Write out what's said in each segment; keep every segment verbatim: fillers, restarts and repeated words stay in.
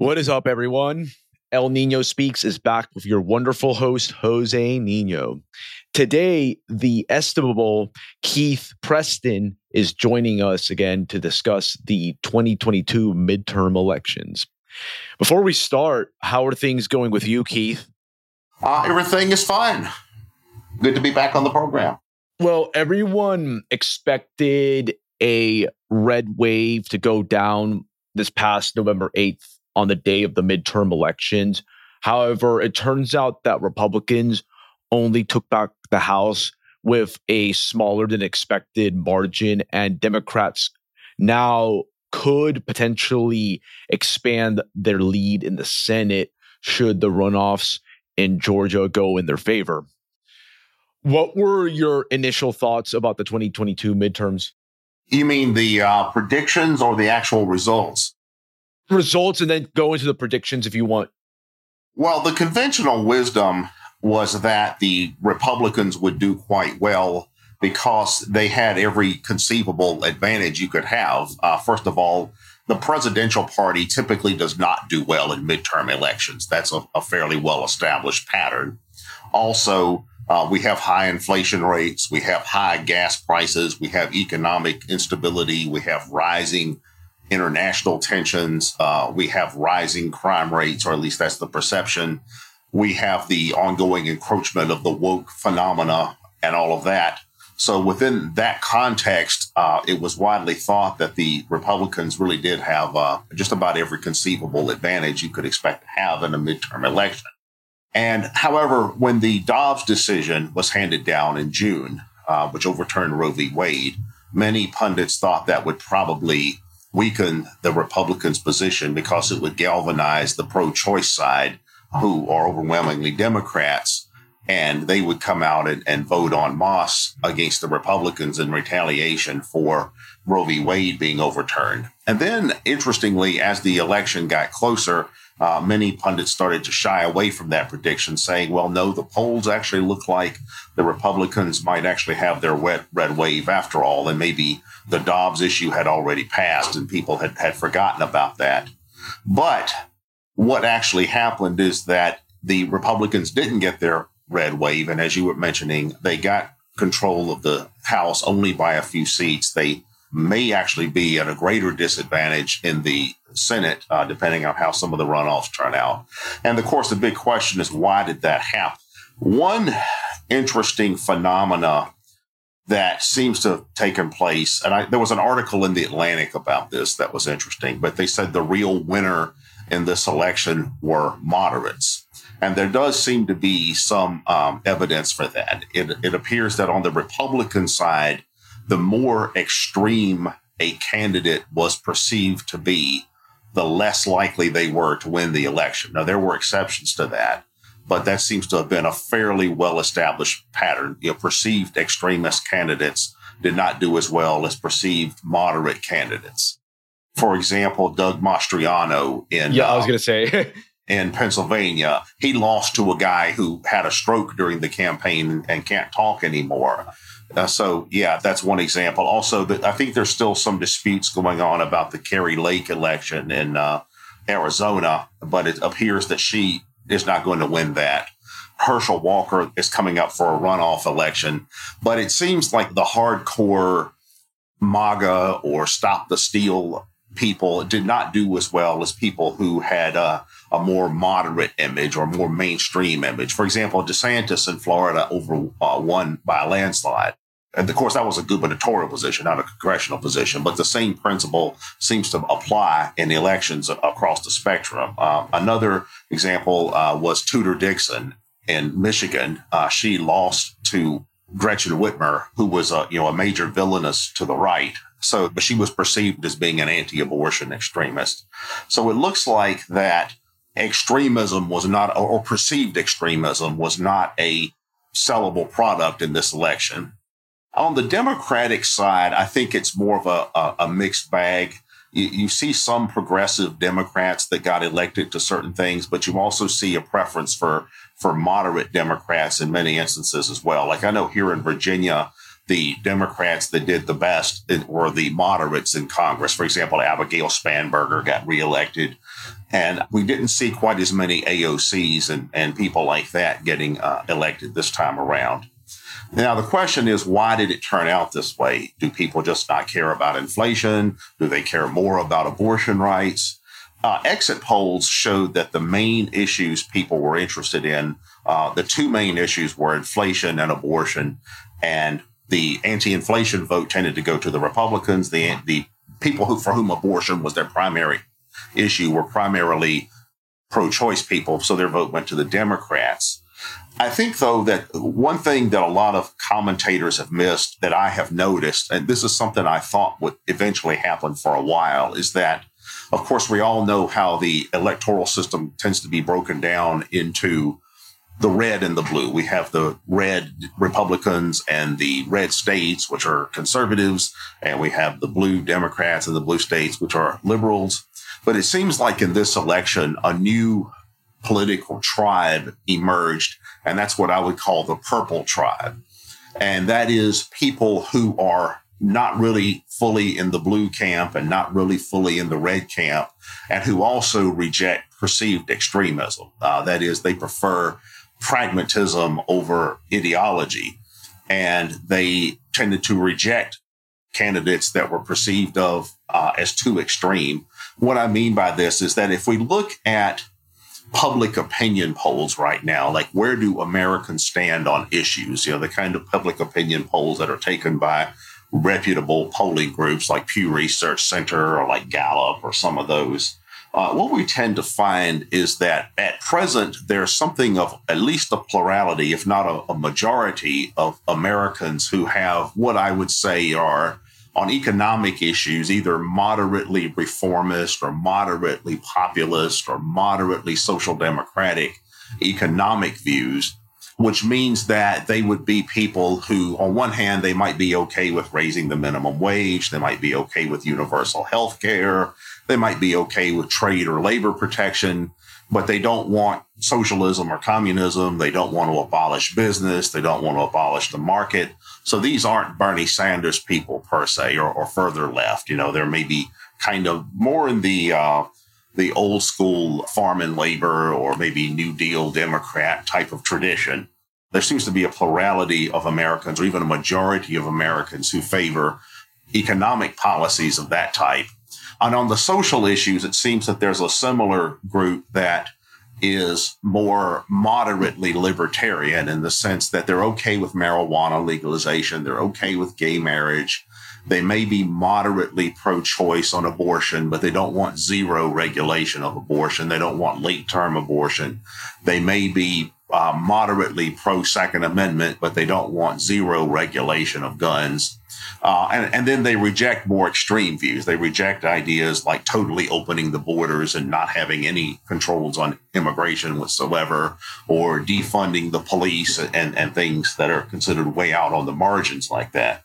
What is up, everyone? El Nino Speaks is back with your wonderful host, Jose Nino. Today, the estimable Keith Preston is joining us again to discuss the twenty twenty-two midterm elections. Before we start, how are things going with you, Keith? Uh, everything is fine. Good to be back on the program. Well, everyone expected a red wave to go down this past November eighth. On the day of the midterm elections. However, it turns out that Republicans only took back the House with a smaller than expected margin, and Democrats now could potentially expand their lead in the Senate should the runoffs in Georgia go in their favor. What were your initial thoughts about the twenty twenty-two midterms? You mean the uh, predictions or the actual results? Results, and then go into the predictions if you want. Well, the conventional wisdom was that the Republicans would do quite well because they had every conceivable advantage you could have. Uh, first of all, the presidential party typically does not do well in midterm elections. That's a, a fairly well-established pattern. Also, uh, we have high inflation rates. We have high gas prices. We have economic instability. We have rising international tensions. Uh, we have rising crime rates, or at least that's the perception. We have the ongoing encroachment of the woke phenomena and all of that. So within that context, uh, it was widely thought that the Republicans really did have uh, just about every conceivable advantage you could expect to have in a midterm election. And however, when the Dobbs decision was handed down in June, uh, which overturned Roe v. Wade, many pundits thought that would probably weaken the Republicans' position because it would galvanize the pro-choice side, who are overwhelmingly Democrats, and they would come out and, and vote en masse against the Republicans in retaliation for Roe v. Wade being overturned. And then, interestingly, as the election got closer, uh, many pundits started to shy away from that prediction, saying, well, no, the polls actually look like the Republicans might actually have their wet red wave after all, and maybe the Dobbs issue had already passed and people had, had forgotten about that. But what actually happened is that the Republicans didn't get their red wave. And as you were mentioning, they got control of the House only by a few seats. They may actually be at a greater disadvantage in the Senate, uh, depending on how some of the runoffs turn out. And of course, the big question is, why did that happen? One interesting phenomena that seems to have taken place, and I, there was an article in The Atlantic about this that was interesting, but they said the real winner in this election were moderates. And there does seem to be some um, evidence for that. It, it appears that on the Republican side, the more extreme a candidate was perceived to be, the less likely they were to win the election. Now, there were exceptions to that, but that seems to have been a fairly well-established pattern. You know, perceived extremist candidates did not do as well as perceived moderate candidates. For example, Doug Mastriano in yeah, I was going to say in Pennsylvania, he lost to a guy who had a stroke during the campaign and can't talk anymore. Uh, so, yeah, that's one example. Also, the, I think there's still some disputes going on about the Kari Lake election in uh, Arizona, but it appears that she is not going to win that. Herschel Walker is coming up for a runoff election, but it seems like the hardcore MAGA or Stop the Steal people did not do as well as people who had a, a more moderate image or more mainstream image. For example, DeSantis in Florida over uh, won by a landslide. And of course, that was a gubernatorial position, not a congressional position, but the same principle seems to apply in elections across the spectrum. Uh, another example uh, was Tudor Dixon in Michigan. Uh, she lost to Gretchen Whitmer, who was a, you know, a major villainess to the right. So but she was perceived as being an anti-abortion extremist. So it looks like that extremism was not, or perceived extremism was not a sellable product in this election. On the Democratic side, I think it's more of a, a, a mixed bag. You, you see some progressive Democrats that got elected to certain things, but you also see a preference for, for moderate Democrats in many instances as well. Like I know here in Virginia, the Democrats that did the best were the moderates in Congress. For example, Abigail Spanberger got reelected. And we didn't see quite as many A O Cs and, and people like that getting uh, elected this time around. Now, the question is, why did it turn out this way? Do people just not care about inflation? Do they care more about abortion rights? Uh, exit polls showed that the main issues people were interested in, uh, the two main issues were inflation and abortion. And the anti-inflation vote tended to go to the Republicans. The, the people who, for whom abortion was their primary issue were primarily pro-choice people, so their vote went to the Democrats. I think, though, that one thing that a lot of commentators have missed that I have noticed, and this is something I thought would eventually happen for a while, is that, of course, we all know how the electoral system tends to be broken down into the red and the blue. We have the red Republicans and the red states, which are conservatives, and we have the blue Democrats and the blue states, which are liberals. But it seems like in this election, a new political tribe emerged, and that's what I would call the purple tribe. And that is people who are not really fully in the blue camp and not really fully in the red camp, and who also reject perceived extremism. Uh, that is, they prefer pragmatism over ideology, and they tended to reject candidates that were perceived of uh, as too extreme. What I mean by this is that if we look at public opinion polls right now, like where do Americans stand on issues, you know, the kind of public opinion polls that are taken by reputable polling groups like Pew Research Center or like Gallup or some of those, uh, what we tend to find is that at present, there's something of at least a plurality, if not a, a majority of Americans who have what I would say are on economic issues, either moderately reformist or moderately populist or moderately social democratic economic views, which means that they would be people who, on one hand, they might be okay with raising the minimum wage. They might be okay with universal health care. They might be okay with trade or labor protection, but they don't want socialism or communism. They don't want to abolish business. They don't want to abolish the market. So these aren't Bernie Sanders people per se, or, or further left. You know, there may be kind of more in the uh, the old school farm and labor or maybe New Deal Democrat type of tradition. There seems to be a plurality of Americans, or even a majority of Americans, who favor economic policies of that type. And on the social issues, it seems that there's a similar group that is more moderately libertarian in the sense that they're okay with marijuana legalization. They're okay with gay marriage. They may be moderately pro-choice on abortion, but they don't want zero regulation of abortion. They don't want late-term abortion. They may be uh, moderately pro-Second Amendment, but they don't want zero regulation of guns. Uh, and, and then they reject more extreme views. They reject ideas like totally opening the borders and not having any controls on immigration whatsoever, or defunding the police and, and things that are considered way out on the margins like that.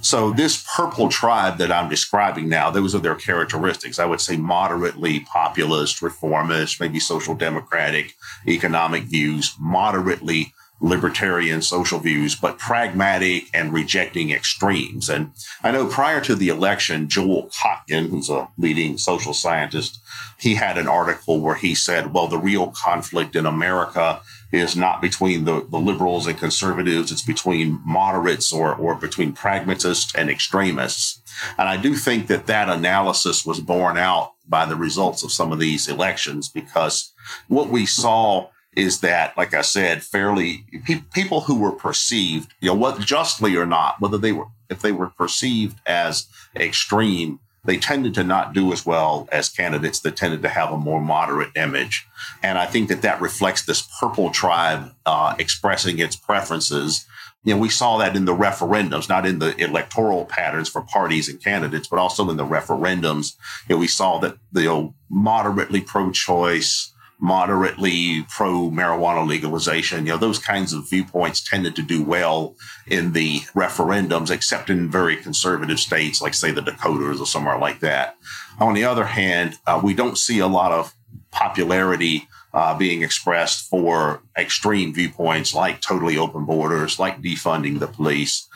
So this purple tribe that I'm describing now, those are their characteristics. I would say moderately populist, reformist, maybe social democratic, economic views, moderately libertarian social views, but pragmatic and rejecting extremes. And I know prior to the election, Joel Kotkin, who's a leading social scientist, he had an article where he said, well, the real conflict in America is not between the, the liberals and conservatives, it's between moderates or, or between pragmatists and extremists. And I do think that that analysis was borne out by the results of some of these elections, because what we saw is that, like I said, fairly pe- people who were perceived, you know, what justly or not, whether they were, if they were perceived as extreme, they tended to not do as well as candidates that tended to have a more moderate image. And I think that that reflects this purple tribe uh, expressing its preferences. You know, we saw that in the referendums, not in the electoral patterns for parties and candidates, but also in the referendums. You know, we saw that the you know, moderately pro-choice, moderately pro-marijuana legalization, you know, those kinds of viewpoints tended to do well in the referendums, except in very conservative states like, say, the Dakotas or somewhere like that. On the other hand, uh, we don't see a lot of popularity uh, being expressed for extreme viewpoints like totally open borders, like defunding the police.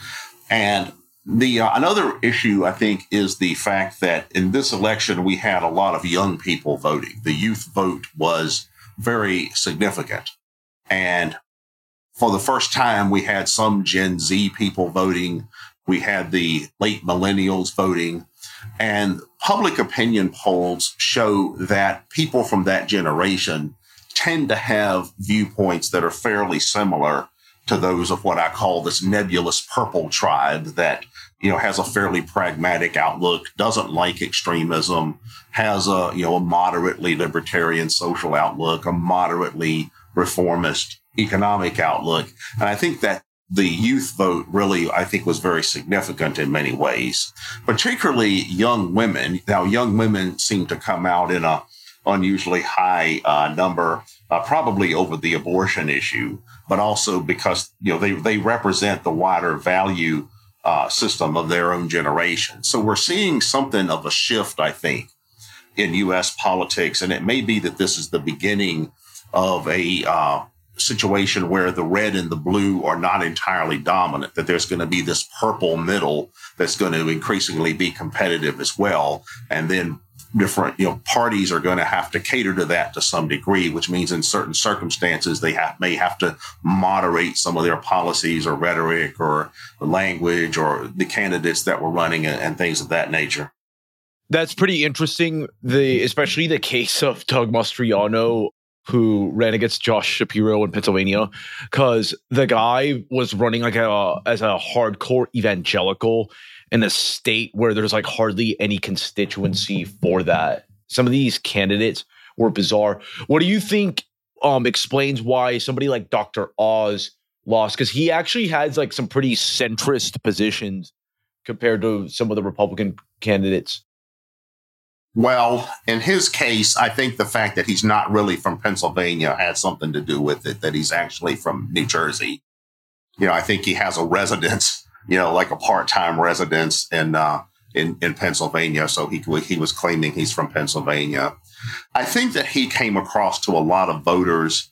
And The uh, another issue, I think, is the fact that in this election, we had a lot of young people voting. The youth vote was very significant. And for the first time, we had some Gen Z people voting. We had the late millennials voting. And public opinion polls show that people from that generation tend to have viewpoints that are fairly similar to those of what I call this nebulous purple tribe that, you know, has a fairly pragmatic outlook, doesn't like extremism, has a, you know, a moderately libertarian social outlook, a moderately reformist economic outlook. And I think that the youth vote really, I think, was very significant in many ways, particularly young women. Now, young women seem to come out in a unusually high uh, number, uh, probably over the abortion issue, but also because, you know, they, they represent the wider value uh, system of their own generation. So we're seeing something of a shift, I think, in U S politics. And it may be that this is the beginning of a uh, situation where the red and the blue are not entirely dominant, that there's going to be this purple middle that's going to increasingly be competitive as well. And then different, you know, parties are going to have to cater to that to some degree, which means in certain circumstances, they have, may have to moderate some of their policies or rhetoric or language or the candidates that were running and, and things of that nature. That's pretty interesting, the especially the case of Doug Mastriano, who ran against Josh Shapiro in Pennsylvania, because the guy was running like a, as a hardcore evangelical in a state where there's like hardly any constituency for that. Some of these candidates were bizarre. What do you think um, explains why somebody like Doctor Oz lost? Because he actually has like some pretty centrist positions compared to some of the Republican candidates. Well, in his case, I think the fact that he's not really from Pennsylvania had something to do with it, that he's actually from New Jersey. You know, I think he has a residence, you know, like a part-time residence in uh, in, in Pennsylvania. So he, he was claiming he's from Pennsylvania. I think that he came across to a lot of voters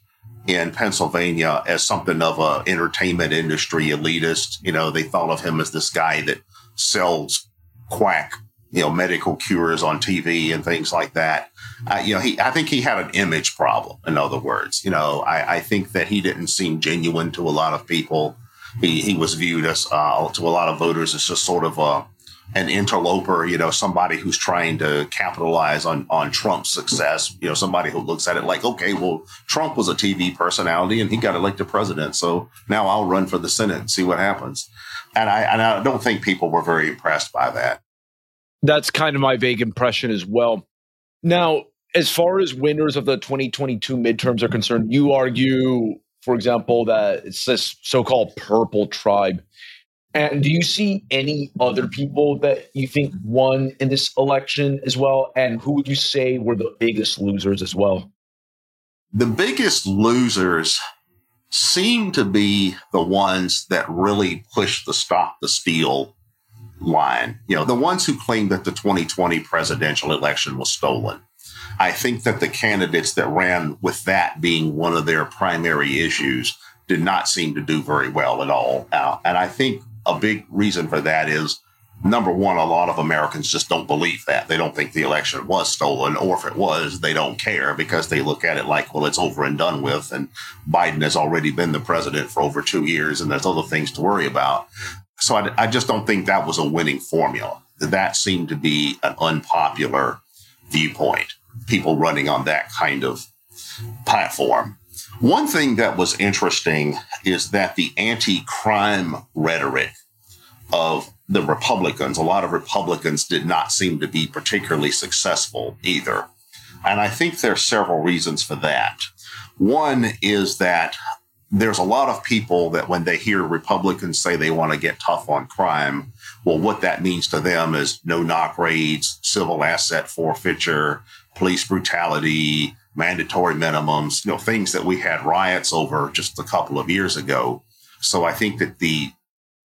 in Pennsylvania as something of an entertainment industry elitist. You know, they thought of him as this guy that sells quack, you know, medical cures on T V and things like that. Uh, you know, he, I think he had an image problem. In other words, you know, I, I think that he didn't seem genuine to a lot of people. He, he was viewed as, uh, to a lot of voters as just sort of a, an interloper, you know, somebody who's trying to capitalize on, on Trump's success, you know, somebody who looks at it like, okay, well, Trump was a T V personality and he got elected president. So now I'll run for the Senate and see what happens. And I, and I don't think people were very impressed by that. That's kind of my vague impression as well. Now, as far as winners of the twenty twenty-two midterms are concerned, you argue, for example, that it's this so-called purple tribe. And do you see any other people that you think won in this election as well? And who would you say were the biggest losers as well? The biggest losers seem to be the ones that really push the stop the steal line. You know, the ones who claim that the twenty twenty presidential election was stolen. I think that the candidates that ran with that being one of their primary issues did not seem to do very well at all. Uh, and I think a big reason for that is, number one, a lot of Americans just don't believe that. They don't think the election was stolen, or if it was, they don't care because they look at it like, well, it's over and done with. And Biden has already been the president for over two years and there's other things to worry about. So I, I just don't think that was a winning formula. That seemed to be an unpopular viewpoint, people running on that kind of platform. One thing that was interesting is that the anti-crime rhetoric of the Republicans, a lot of Republicans did not seem to be particularly successful either. And I think there are several reasons for that. One is that there's a lot of people that when they hear Republicans say they want to get tough on crime, well, what that means to them is no-knock raids, civil asset forfeiture, police brutality, mandatory minimums, you know, things that we had riots over just a couple of years ago. So I think that the,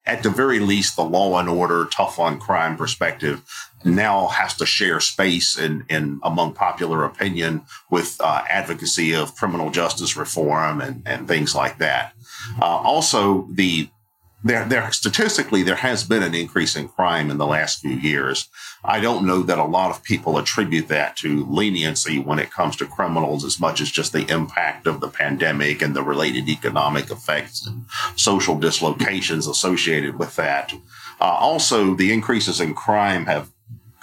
at the very least, the law and order, tough on crime perspective now has to share space in, in among popular opinion with uh, advocacy of criminal justice reform and, and things like that. Uh, also, the there, there statistically, there has been an increase in crime in the last few years. I don't know that a lot of people attribute that to leniency when it comes to criminals as much as just the impact of the pandemic and the related economic effects and social dislocations associated with that. Uh, also, the increases in crime have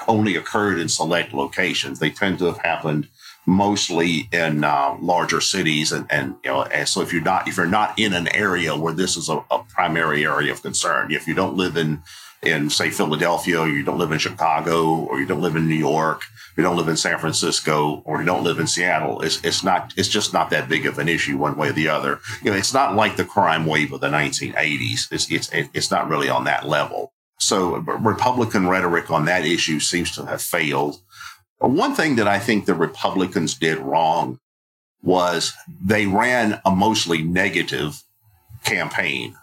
only occurred in select locations. They tend to have happened mostly in uh, larger cities, and, and you know, and so if you're not if you're not in an area where this is a, a primary area of concern, if you don't live in in say Philadelphia, or you don't live in Chicago, or you don't live in New York, you don't live in San Francisco, or you don't live in Seattle, it's it's not it's just not that big of an issue one way or the other. You know, it's not like the crime wave of the nineteen eighties. It's it's it's not really on that level. So Republican rhetoric on that issue seems to have failed. One thing that I think the Republicans did wrong was they ran a mostly negative campaign.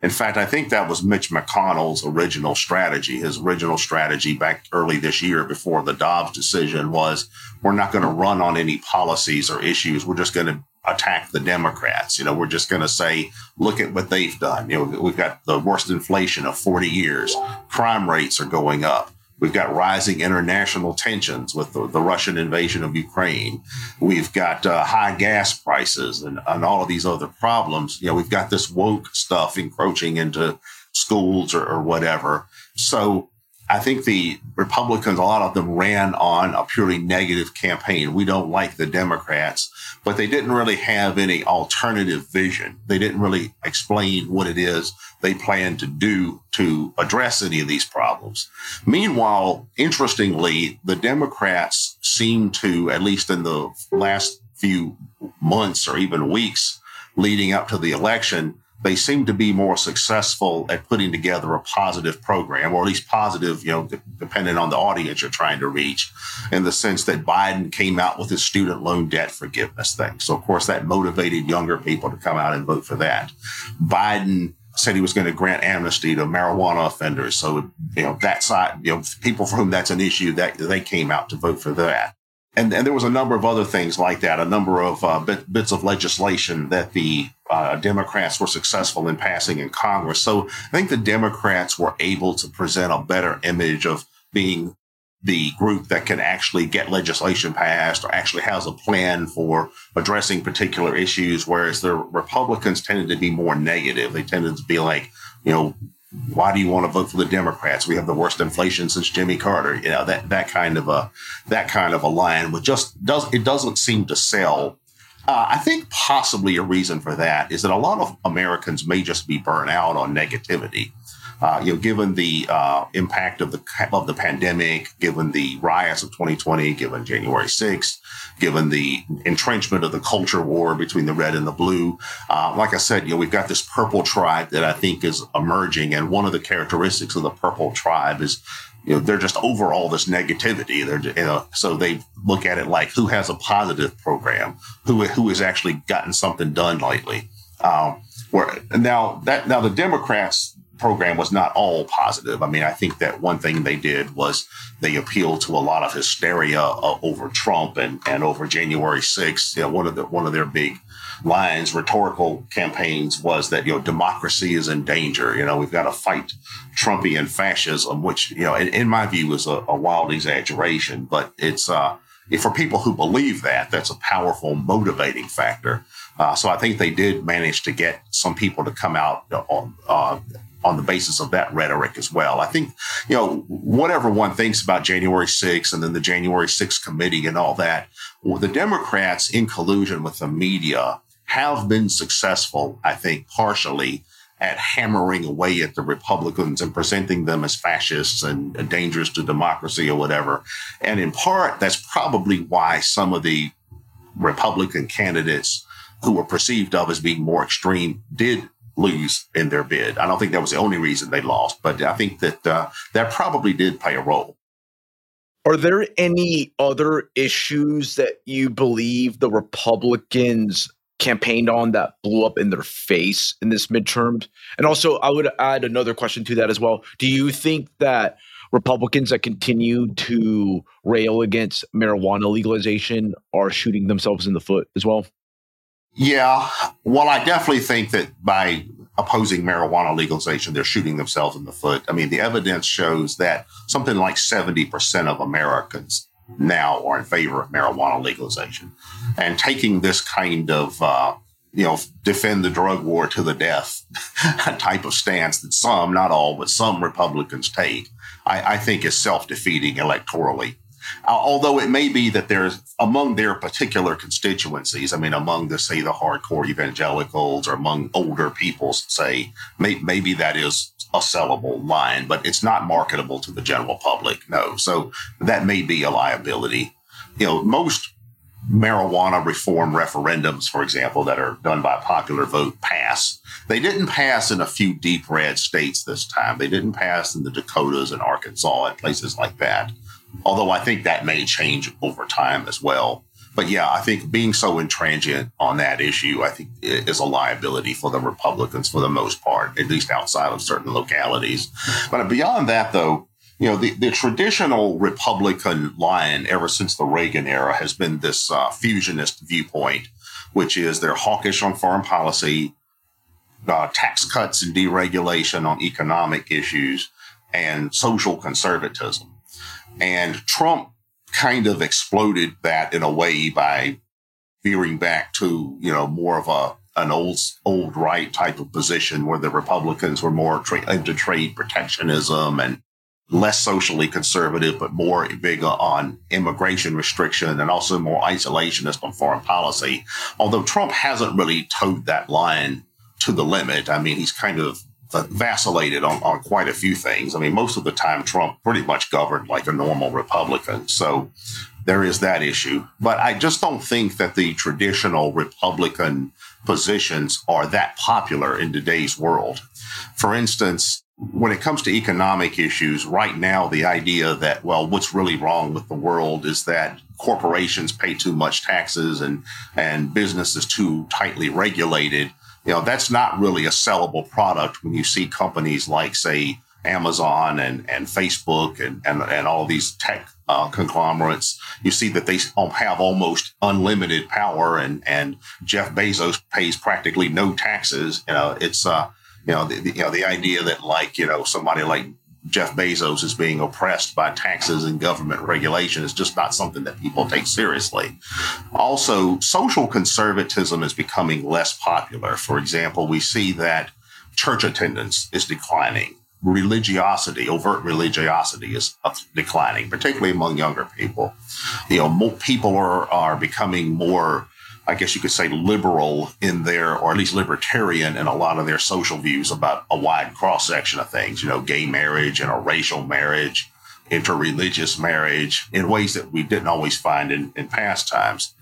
In fact, I think that was Mitch McConnell's original strategy. His original strategy back early this year before the Dobbs decision was, we're not going to run on any policies or issues. We're just going to attack the Democrats. You know, we're just going to say, look at what they've done. You know, we've got the worst inflation of forty years. Crime rates are going up. We've got rising international tensions with the, the Russian invasion of Ukraine. We've got uh, high gas prices and, and all of these other problems. You know, we've got this woke stuff encroaching into schools or, or whatever. So I think the Republicans, a lot of them ran on a purely negative campaign. We don't like the Democrats, but they didn't really have any alternative vision. They didn't really explain what it is they plan to do to address any of these problems. Meanwhile, interestingly, the Democrats seem to, at least in the last few months or even weeks leading up to the election, they seem to be more successful at putting together a positive program, or at least positive, you know, d- depending on the audience you're trying to reach, in the sense that Biden came out with his student loan debt forgiveness thing. So, of course, that motivated younger people to come out and vote for that. Biden said he was going to grant amnesty to marijuana offenders. So, you know, that side, you know, people for whom that's an issue, that they came out to vote for that. And, and there was a number of other things like that, a number of uh, bit, bits of legislation that the uh, Democrats were successful in passing in Congress. So I think the Democrats were able to present a better image of being the group that can actually get legislation passed or actually has a plan for addressing particular issues, whereas the Republicans tended to be more negative. They tended to be like, you know, why do you want to vote for the Democrats? We have the worst inflation since Jimmy Carter. You know, that that kind of a that kind of a line, which just does it doesn't seem to sell. Uh, I think possibly a reason for that is that a lot of Americans may just be burnt out on negativity. Uh, you know, given the uh, impact of the of the pandemic, given the riots of twenty twenty, given January sixth, given the entrenchment of the culture war between the red and the blue. Uh, like I said, you know, we've got this purple tribe that I think is emerging. And one of the characteristics of the purple tribe is, you know, they're just over all this negativity. They're, you know, so they look at it like who has a positive program, who who has actually gotten something done lately. Um, where now that now the Democrats program was not all positive. I mean, I think that one thing they did was they appealed to a lot of hysteria uh, over Trump and, and over January sixth. You know, one of the one of their big lines, rhetorical campaigns, was that, you know, democracy is in danger. You know, we've got to fight Trumpian fascism, which, you know, in, in my view is a, a wild exaggeration, but it's uh, for people who believe that, that's a powerful motivating factor. Uh, so I think they did manage to get some people to come out on uh, on the basis of that rhetoric as well. I think, you know, whatever one thinks about January sixth and then the January sixth committee and all that, well, the Democrats in collusion with the media have been successful, I think, partially at hammering away at the Republicans and presenting them as fascists and dangerous to democracy or whatever. And in part, that's probably why some of the Republican candidates who were perceived of as being more extreme did lose in their bid. I don't think that was the only reason they lost, but I think that uh, that probably did play a role. Are there any other issues that you believe the Republicans campaigned on that blew up in their face in this midterm? And also, I would add another question to that as well. Do you think that Republicans that continue to rail against marijuana legalization are shooting themselves in the foot as well? Yeah, Well, I definitely think that by opposing marijuana legalization, they're shooting themselves in the foot. I mean, the evidence shows that something like seventy percent of Americans now are in favor of marijuana legalization. And taking this kind of, uh, you know, defend the drug war to the death type of stance that some, not all, but some Republicans take, I, I think is self-defeating electorally. Uh, although it may be that there's among their particular constituencies, I mean, among the, say, the hardcore evangelicals or among older people, say, may, maybe that is a sellable line, but it's not marketable to the general public. No. So that may be a liability. You know, most marijuana reform referendums, for example, that are done by popular vote pass. They didn't pass in a few deep red states this time. They didn't pass in the Dakotas and Arkansas and places like that. Although I think that may change over time as well. But yeah, I think being so intransigent on that issue, I think is a liability for the Republicans for the most part, at least outside of certain localities. But beyond that, though, you know, the, the traditional Republican line ever since the Reagan era has been this uh, fusionist viewpoint, which is they're hawkish on foreign policy, uh, tax cuts and deregulation on economic issues, and social conservatism. And Trump kind of exploded that in a way by veering back to, you know, more of a an old old right type of position where the Republicans were more tra- into trade protectionism and less socially conservative, but more big on immigration restriction and also more isolationist on foreign policy. Although Trump hasn't really towed that line to the limit. I mean, he's kind of vacillated on, on quite a few things. I mean, most of the time, Trump pretty much governed like a normal Republican. So there is that issue. But I just don't think that the traditional Republican positions are that popular in today's world. For instance, when it comes to economic issues, right now, the idea that, well, what's really wrong with the world is that corporations pay too much taxes and, and business is too tightly regulated. You know, that's not really a sellable product when you see companies like, say, Amazon and, and Facebook and, and, and all these tech uh, conglomerates. You see that they have almost unlimited power and, and Jeff Bezos pays practically no taxes. You know, it's uh, You know, the, you know, the idea that like, you know, somebody like Jeff Bezos is being oppressed by taxes and government regulation is just not something that people take seriously. Also, social conservatism is becoming less popular. For example, we see that church attendance is declining. Religiosity, overt religiosity is declining, particularly among younger people. You know, more people are, are becoming more, I guess you could say, liberal in their, or at least libertarian in a lot of their social views about a wide cross-section of things, you know, gay marriage, interracial marriage, interreligious marriage, in ways that we didn't always find in, in past times.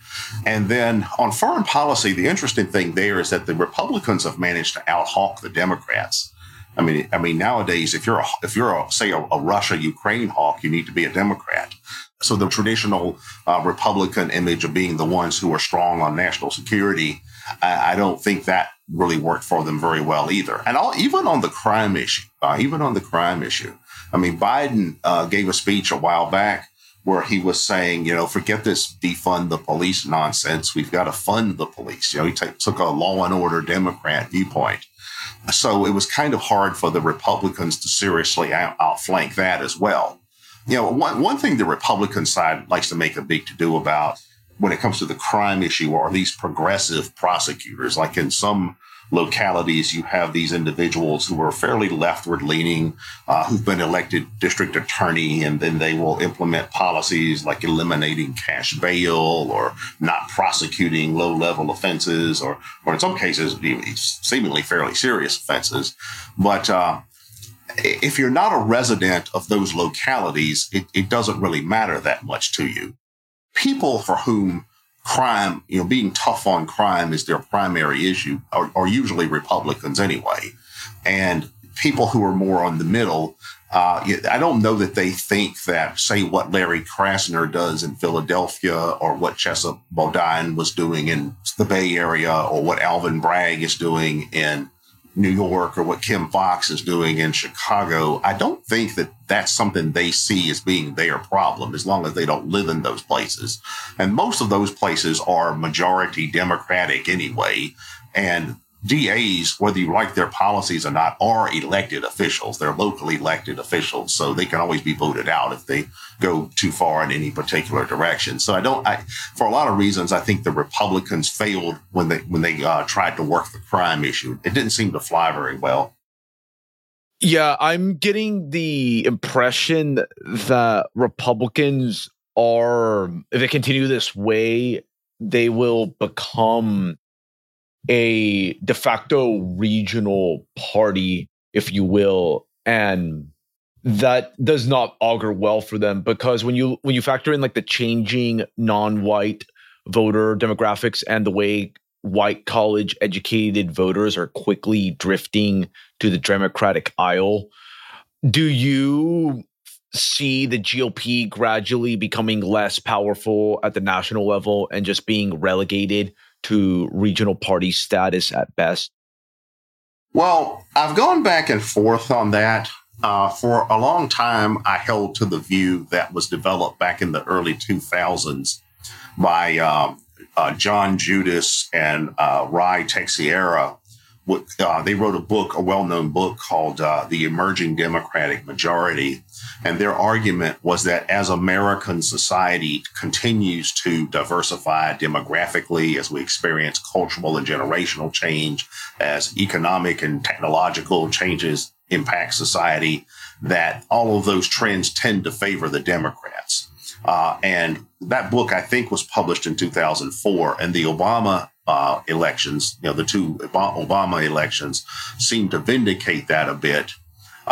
And then on foreign policy, the interesting thing there is that the Republicans have managed to out-hawk the Democrats. I mean, I mean, nowadays, if you're, a, if you're a, say, a, a Russia-Ukraine hawk, you need to be a Democrat. So the traditional uh, Republican image of being the ones who are strong on national security, I, I don't think that really worked for them very well either. And all, even on the crime issue, uh, even on the crime issue, I mean, Biden uh, gave a speech a while back where he was saying, you know, forget this defund the police nonsense. We've got to fund the police. You know, he t- took a law and order Democrat viewpoint. So it was kind of hard for the Republicans to seriously out- outflank that as well. You know, one, one thing the Republican side likes to make a big to-do about when it comes to the crime issue are these progressive prosecutors. Like in some localities, you have these individuals who are fairly leftward-leaning, uh, who've been elected district attorney, and then they will implement policies like eliminating cash bail or not prosecuting low-level offenses or, or in some cases, seemingly fairly serious offenses. But uh if you're not a resident of those localities, it, it doesn't really matter that much to you. People for whom crime, you know, being tough on crime is their primary issue are, are usually Republicans anyway. And people who are more on the middle, uh, I don't know that they think that, say, what Larry Krasner does in Philadelphia or what Chesa Boudin was doing in the Bay Area or what Alvin Bragg is doing in New York or what Kim Fox is doing in Chicago, I don't think that that's something they see as being their problem, as long as they don't live in those places. And most of those places are majority Democratic anyway. And D As, whether you like their policies or not, are elected officials. They're locally elected officials, so they can always be voted out if they go too far in any particular direction. So I don't. I, for a lot of reasons, I think the Republicans failed when they when they uh, tried to work the crime issue. It didn't seem to fly very well. Yeah, I'm getting the impression that Republicans are, if they continue this way, they will become a de facto regional party, if you will, and that does not augur well for them, because when you when you factor in like the changing non-white voter demographics and the way white college educated voters are quickly drifting to the Democratic aisle, do you see the G O P gradually becoming less powerful at the national level and just being relegated to regional party status at best? Well, I've gone back and forth on that. Uh, for a long time, I held to the view that was developed back in the early two thousands by um, uh, John Judis and uh, Rye Texiera. Uh, they wrote a book, a well-known book called uh, The Emerging Democratic Majority. And their argument was that as American society continues to diversify demographically, as we experience cultural and generational change, as economic and technological changes impact society, that all of those trends tend to favor the Democrats. Uh, and that book, I think, was published in two thousand four, and the Obama Uh, elections, you know, the two Obama elections seem to vindicate that a bit.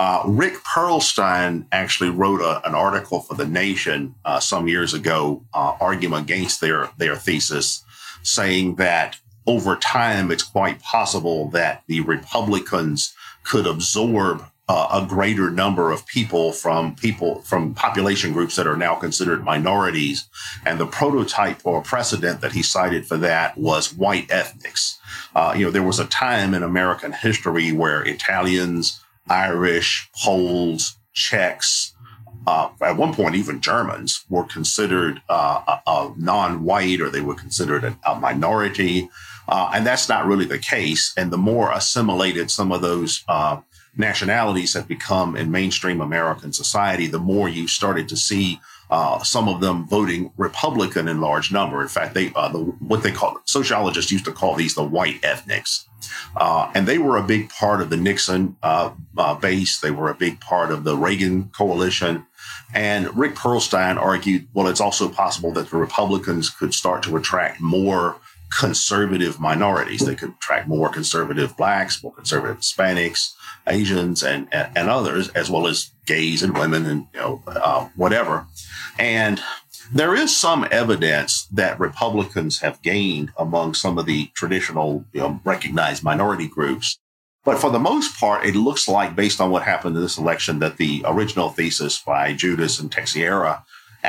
Uh, Rick Perlstein actually wrote a, an article for The Nation uh, some years ago, uh, arguing against their, their thesis, saying that over time, it's quite possible that the Republicans could absorb Uh, a greater number of people from people from population groups that are now considered minorities. And the prototype or precedent that he cited for that was white ethnics. Uh, you know, there was a time in American history where Italians, Irish, Poles, Czechs, uh, at one point even Germans were considered uh, a, a non-white, or they were considered a, a minority. Uh, and that's not really the case. And the more assimilated some of those uh nationalities have become in mainstream American society, the more you started to see uh, some of them voting Republican in large number. In fact, they uh, the, what they call, sociologists used to call these the white ethnics. Uh, and they were a big part of the Nixon uh, uh, base. They were a big part of the Reagan coalition. And Rick Perlstein argued, well, it's also possible that the Republicans could start to attract more conservative minorities. They could attract more conservative blacks, more conservative Hispanics, Asians, and, and, and others, as well as gays and women and, you know, uh, whatever. And there is some evidence that Republicans have gained among some of the traditional, you know, recognized minority groups. But for the most part, it looks like, based on what happened in this election, that the original thesis by Judis and Texiera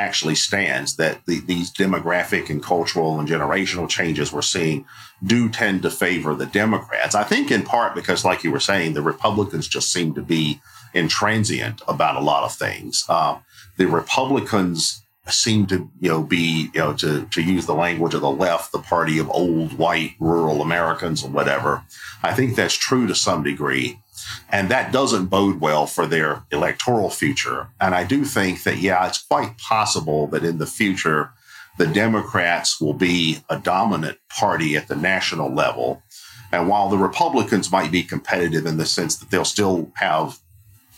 actually stands, that the, these demographic and cultural and generational changes we're seeing do tend to favor the Democrats. I think in part because, like you were saying, the Republicans just seem to be intransient about a lot of things. Uh, the Republicans seem to, you know, be, you know, to, to use the language of the left, the party of old, white, rural Americans or whatever. I think that's true to some degree. And that doesn't bode well for their electoral future. And I do think that, yeah, it's quite possible that in the future, the Democrats will be a dominant party at the national level. And while the Republicans might be competitive in the sense that they'll still have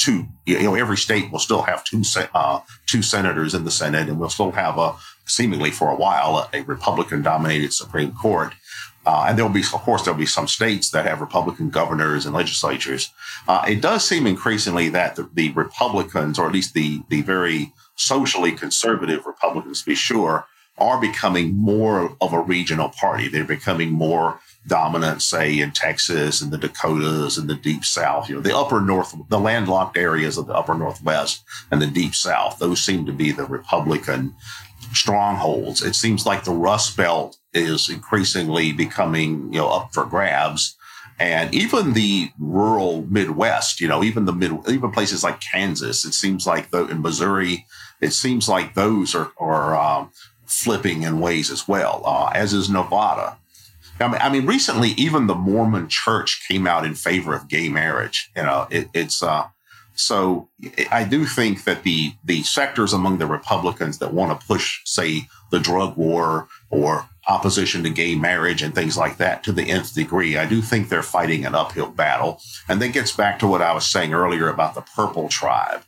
two, you know, every state will still have two, uh, two senators in the Senate, and we'll still have a, seemingly for a while, a Republican-dominated Supreme Court. Uh, and there'll be, of course, there'll be some states that have Republican governors and legislatures. Uh, it does seem increasingly that the, the Republicans, or at least the, the very socially conservative Republicans, to be sure, are becoming more of a regional party. They're becoming more dominant, say, in Texas and the Dakotas and the Deep South. You know, the upper north, the landlocked areas of the upper Northwest and the Deep South, those seem to be the Republican strongholds. It seems like the Rust Belt is increasingly becoming, you know, up for grabs. And even the rural Midwest, you know, even the mid, even places like Kansas, it seems like though in Missouri, it seems like those are are um, flipping in ways as well, uh, as is Nevada. I mean, I mean, recently even the Mormon Church came out in favor of gay marriage. You know, it, it's uh, so I do think that the the sectors among the Republicans that want to push, say, the drug war or opposition to gay marriage and things like that to the nth degree, I do think they're fighting an uphill battle. And that gets back to what I was saying earlier about the purple tribe.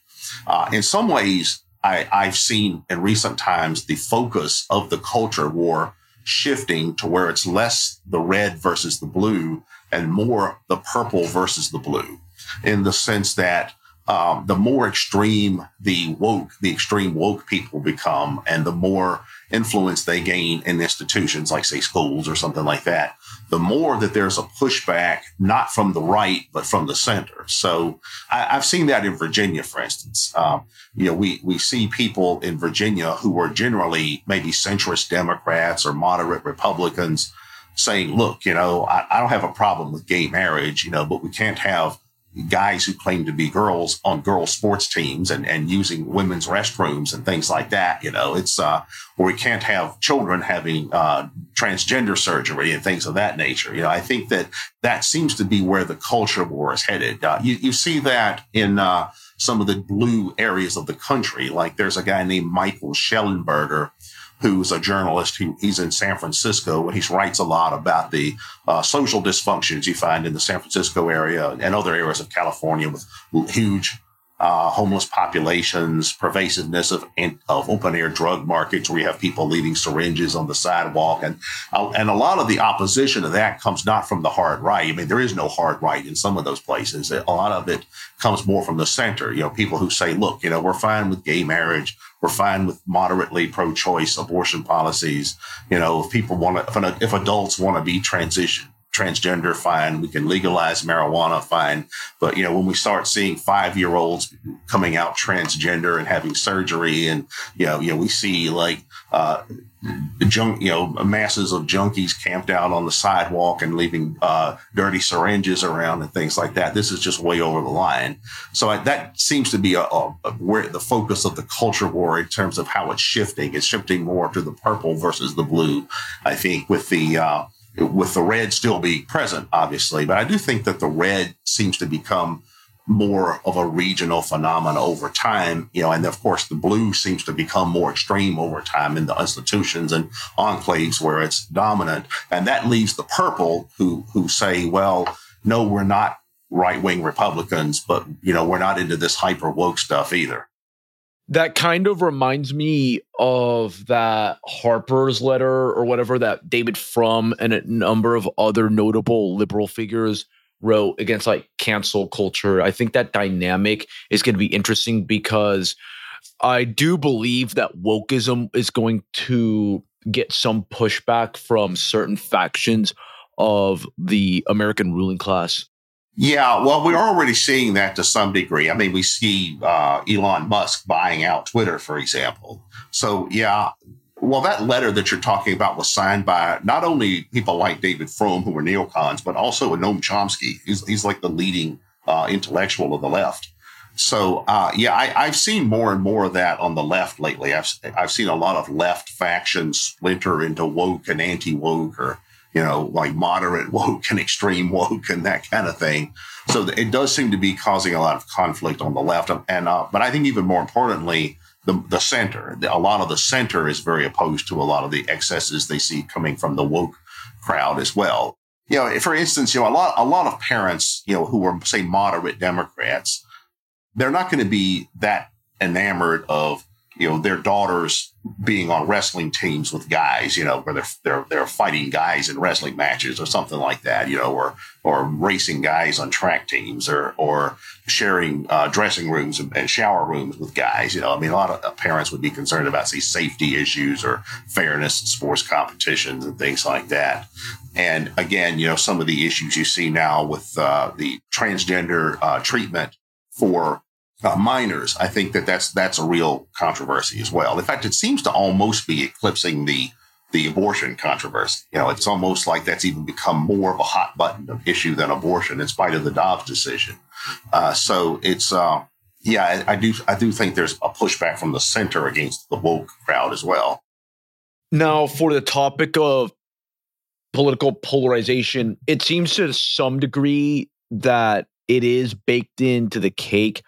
Uh, in some ways, I, I've seen in recent times the focus of the culture war shifting to where it's less the red versus the blue and more the purple versus the blue, in the sense that um, the more extreme the woke, the extreme woke people become, and the more influence they gain in institutions like, say, schools or something like that, the more that there's a pushback, not from the right, but from the center. So I, I've seen that in Virginia, for instance. Um, you know, we, we see people in Virginia who are generally maybe centrist Democrats or moderate Republicans saying, look, you know, I, I don't have a problem with gay marriage, you know, but we can't have guys who claim to be girls on girls' sports teams and, and using women's restrooms and things like that. You know, it's uh, where we can't have children having uh, transgender surgery and things of that nature. You know, I think that that seems to be where the culture war is headed. Uh, you, you see that in uh, some of the blue areas of the country. Like there's a guy named Michael Schellenberger, who's a journalist. He, he's in San Francisco, and he writes a lot about the uh, social dysfunctions you find in the San Francisco area and other areas of California with huge uh, homeless populations, pervasiveness of, of open-air drug markets where you have people leaving syringes on the sidewalk. And, uh, and a lot of the opposition to that comes not from the hard right. I mean, there is no hard right in some of those places. A lot of it comes more from the center, you know, people who say, look, you know, we're fine with gay marriage. We're fine with moderately pro-choice abortion policies. You know, if people want to, if, if adults want to be transition transgender, fine. We can legalize marijuana, fine. But, you know, when we start seeing five-year-olds coming out transgender and having surgery, and, you know, you know, we see like, uh, junk, you know, masses of junkies camped out on the sidewalk and leaving uh, dirty syringes around and things like that. This is just way over the line. So I, that seems to be a, a, a where the focus of the culture war in terms of how it's shifting. It's shifting more to the purple versus the blue, I think, with the uh, with the red still being present, obviously. But I do think that the red seems to become more of a regional phenomena over time, you know, and of course the blue seems to become more extreme over time in the institutions and enclaves where it's dominant. And that leaves the purple who, who say, well, no, we're not right-wing Republicans, but, you know, we're not into this hyper-woke stuff either. That kind of reminds me of that Harper's letter or whatever that David Frum and a number of other notable liberal figures wrote against like cancel culture. I think that dynamic is going to be interesting because I do believe that wokeism is going to get some pushback from certain factions of the American ruling class. Yeah, well, we're already seeing that to some degree. I mean, we see uh, Elon Musk buying out Twitter, for example. So, yeah. Well, that letter that you're talking about was signed by not only people like David Frum, who were neocons, but also Noam Chomsky. He's, he's like the leading uh, intellectual of the left. So, uh, yeah, I, I've seen more and more of that on the left lately. I've I've seen a lot of left factions splinter into woke and anti-woke, or, you know, like moderate woke and extreme woke and that kind of thing. So it does seem to be causing a lot of conflict on the left. And uh, but I think even more importantly, The, the center, a lot of the center is very opposed to a lot of the excesses they see coming from the woke crowd as well. You know, for instance, you know, a lot, a lot of parents, you know, who are, say, moderate Democrats, they're not going to be that enamored of, you know, their daughters being on wrestling teams with guys, you know, where they're, they're, they're fighting guys in wrestling matches or something like that, you know, or, or racing guys on track teams, or, or sharing uh, dressing rooms and shower rooms with guys. You know, I mean, a lot of parents would be concerned about, say, safety issues or fairness in sports competitions and things like that. And again, you know, some of the issues you see now with uh, the transgender uh, treatment for Uh, minors, I think that that's that's a real controversy as well. In fact, it seems to almost be eclipsing the the abortion controversy. You know, it's almost like that's even become more of a hot button issue than abortion in spite of the Dobbs decision. Uh, so it's, uh, yeah, I, I do I do think there's a pushback from the center against the woke crowd as well. Now, for the topic of political polarization, it seems to some degree that it is baked into the cake.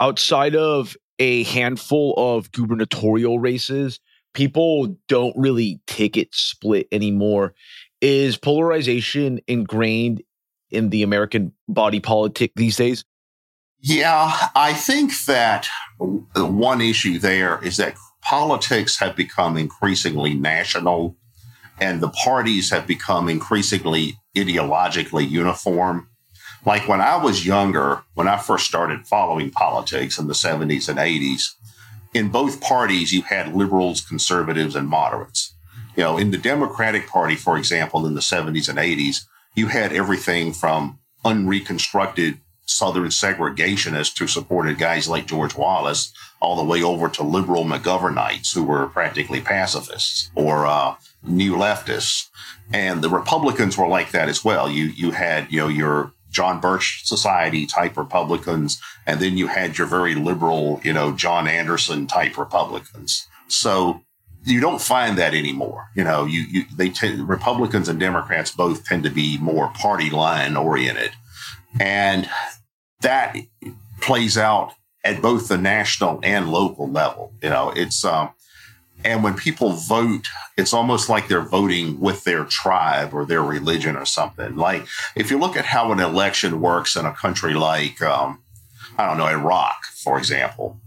Outside of a handful of gubernatorial races, people don't really ticket split anymore. Is polarization ingrained in the American body politic these days? Yeah, I think that one issue there is that politics have become increasingly national and the parties have become increasingly ideologically uniform. Like when I was younger, when I first started following politics in the seventies and eighties, in both parties, you had liberals, conservatives, and moderates. You know, in the Democratic Party, for example, in the seventies and eighties, you had everything from unreconstructed Southern segregationists who supported guys like George Wallace all the way over to liberal McGovernites who were practically pacifists or uh, new leftists. And the Republicans were like that as well. You you had, you know, your John Birch Society type Republicans, and then you had your very liberal, you know, John Anderson type Republicans. So you don't find that anymore. You know, you, you they t- Republicans and Democrats both tend to be more party line oriented, and that plays out at both the national and local level. You know, it's um, and when people vote, it's almost like they're voting with their tribe or their religion or something. Like if you look at how an election works in a country like, um, I don't know, Iraq, for example,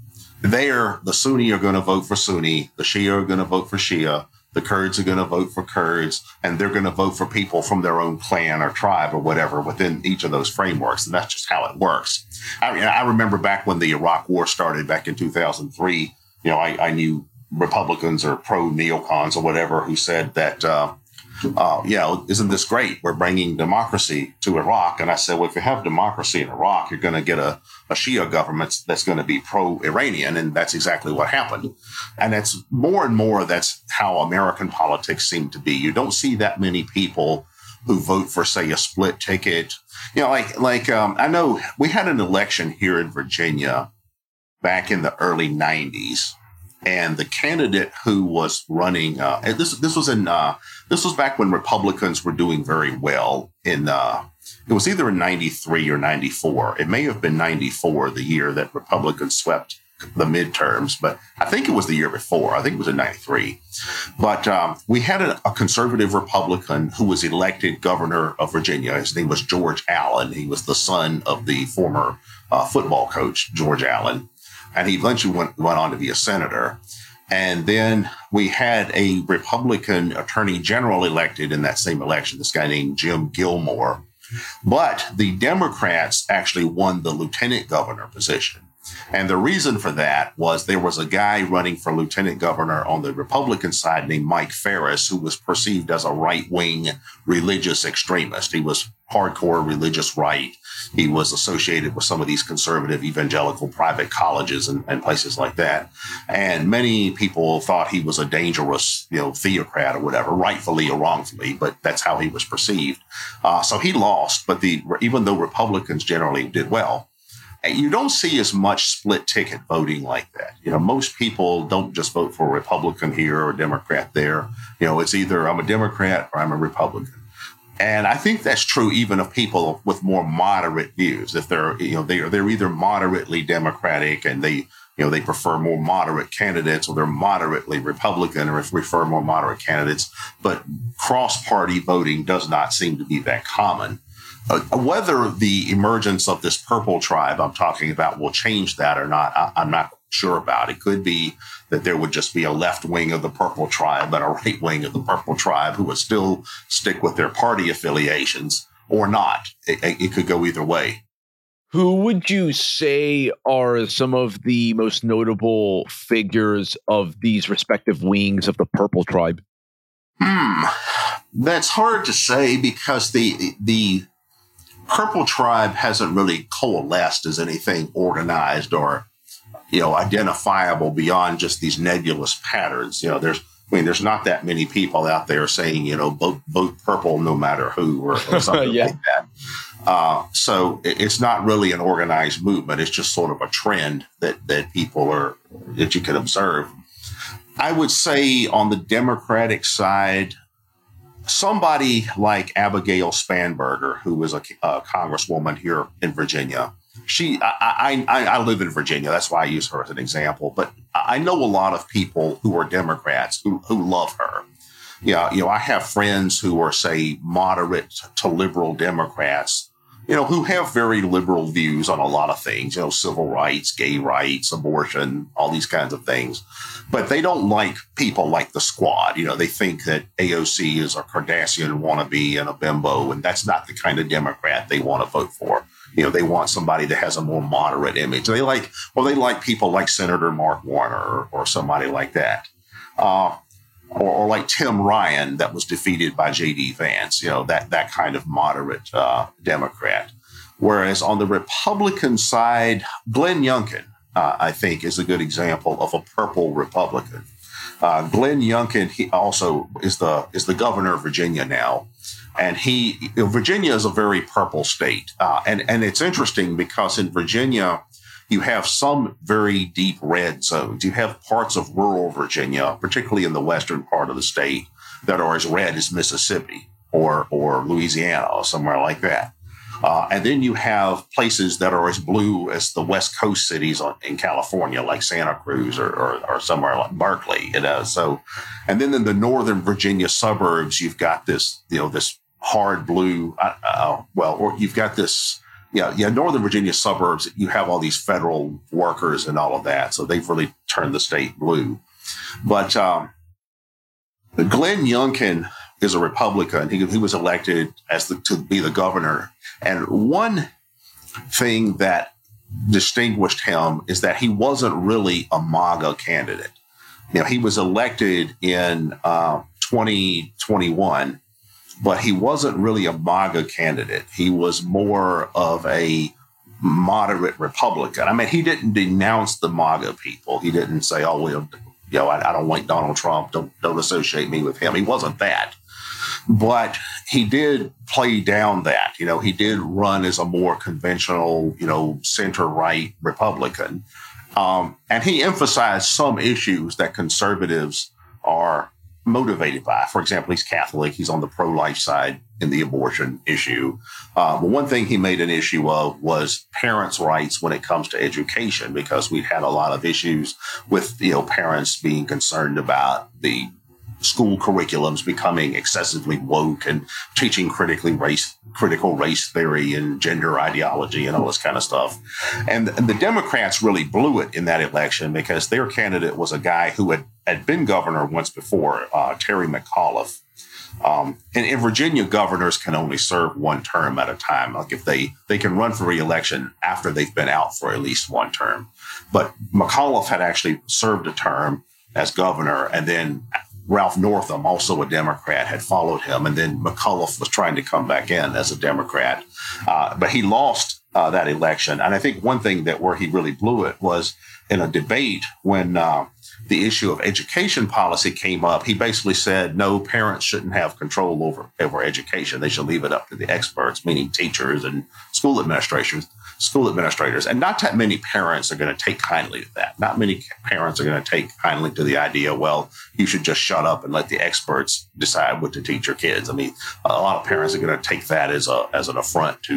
there the Sunni are going to vote for Sunni, the Shia are going to vote for Shia, the Kurds are going to vote for Kurds, and they're going to vote for people from their own clan or tribe or whatever within each of those frameworks. And that's just how it works. I mean, I remember back when the Iraq War started back in two thousand three, you know, I, I knew Republicans or pro-neocons or whatever who said that, uh, uh, you know, isn't this great? We're bringing democracy to Iraq. And I said, well, if you have democracy in Iraq, you're going to get a, a Shia government that's going to be pro-Iranian. And that's exactly what happened. And that's more and more that's how American politics seem to be. You don't see that many people who vote for, say, a split ticket. You know, like, like um, I know we had an election here in Virginia back in the early nineties. And the candidate who was running, uh, and this this was in uh, this was back when Republicans were doing very well. In uh, it was either in ninety-three or ninety-four. It may have been ninety-four, the year that Republicans swept the midterms, but I think it was the year before. I think it was in ninety-three. But um, we had a, a conservative Republican who was elected governor of Virginia. His name was George Allen. He was the son of the former uh, football coach George Allen. And he eventually went, went on to be a senator. And then we had a Republican attorney general elected in that same election, this guy named Jim Gilmore. But the Democrats actually won the lieutenant governor position. And the reason for that was there was a guy running for lieutenant governor on the Republican side named Mike Ferris, who was perceived as a right-wing religious extremist. He was hardcore religious right. He was associated with some of these conservative evangelical private colleges and, and places like that. And many people thought he was a dangerous, you know, theocrat or whatever, rightfully or wrongfully, but that's how he was perceived. Uh, so he lost, but the even though Republicans generally did well. You don't see as much split ticket voting like that. You know, most people don't just vote for a Republican here or a Democrat there. You know, it's either I'm a Democrat or I'm a Republican. And I think that's true even of people with more moderate views. If they're, you know, they are, they're either moderately Democratic and they, you know, they prefer more moderate candidates, or they're moderately Republican or prefer more moderate candidates. But cross-party voting does not seem to be that common. Uh, whether the emergence of this purple tribe I'm talking about will change that or not, I, I'm not sure about. It could be that there would just be a left wing of the purple tribe and a right wing of the purple tribe who would still stick with their party affiliations or not. It, it could go either way. Who would you say are some of the most notable figures of these respective wings of the purple tribe? Hmm. That's hard to say because the the purple tribe hasn't really coalesced as anything organized or, you know, identifiable beyond just these nebulous patterns. You know, there's I mean, there's not that many people out there saying, you know, vote, vote purple no matter who or, or something yeah. like that. Uh, so it, it's not really an organized movement. It's just sort of a trend that, that people are, that you can observe. I would say on the Democratic side, somebody like Abigail Spanberger, who was a, a congresswoman here in Virginia. She, I, I, I live in Virginia. That's why I use her as an example. But I know a lot of people who are Democrats who, who love her. Yeah, you know, I have friends who are, say, moderate to liberal Democrats, you know, who have very liberal views on a lot of things, you know, civil rights, gay rights, abortion, all these kinds of things. But they don't like people like the Squad. You know, they think that A O C is a Kardashian wannabe and a bimbo, and that's not the kind of Democrat they want to vote for. You know, they want somebody that has a more moderate image. They like, or they like people like Senator Mark Warner or, or somebody like that, uh, or, or like Tim Ryan that was defeated by J D Vance. You know, that that kind of moderate uh, Democrat. Whereas on the Republican side, Glenn Youngkin, uh, I think, is a good example of a purple Republican. Uh, Glenn Youngkin, he also is the is the governor of Virginia now. And he, you know, Virginia is a very purple state. Uh, and, and it's interesting because in Virginia, you have some very deep red zones. You have parts of rural Virginia, particularly in the western part of the state, that are as red as Mississippi or, or Louisiana or somewhere like that. Uh, and then you have places that are as blue as the West Coast cities on, in California, like Santa Cruz or, or, or somewhere like Berkeley, you know. So, and then in the northern Virginia suburbs, you've got this, you know, this hard blue. Uh, well, or you've got this, yeah, you know, yeah. Northern Virginia suburbs, you have all these federal workers and all of that, so they've really turned the state blue. But um, Glenn Youngkin is a Republican. He, he was elected as the, to be the governor. And one thing that distinguished him is that he wasn't really a MAGA candidate. You know, he was elected in uh, twenty twenty-one, but he wasn't really a MAGA candidate. He was more of a moderate Republican. I mean, he didn't denounce the MAGA people. He didn't say, oh, well, you know, I, I don't like Donald Trump. Don't, don't associate me with him. He wasn't that. But he did play down that, you know, he did run as a more conventional, you know, center-right Republican. Um, and he emphasized some issues that conservatives are motivated by. For example, he's Catholic. He's on the pro-life side in the abortion issue. Uh, but one thing he made an issue of was parents' rights when it comes to education, because we've had a lot of issues with, you know, parents being concerned about the school curriculums becoming excessively woke and teaching critically race, critical race theory and gender ideology and all this kind of stuff. And, and the Democrats really blew it in that election because their candidate was a guy who had, had been governor once before, uh, Terry McAuliffe. Um, and in Virginia, governors can only serve one term at a time. Like if they, they can run for re-election after they've been out for at least one term. But McAuliffe had actually served a term as governor, and then Ralph Northam, also a Democrat, had followed him, and then McAuliffe was trying to come back in as a Democrat. Uh, but he lost uh, that election. And I think one thing that where he really blew it was in a debate when uh, the issue of education policy came up. He basically said, no, parents shouldn't have control over, over education. They should leave it up to the experts, meaning teachers and school administrators. School administrators, and not that many parents are going to take kindly to that. Not many parents are going to take kindly to the idea, well, you should just shut up and let the experts decide what to teach your kids. I mean, a lot of parents are going to take that as a as an affront to,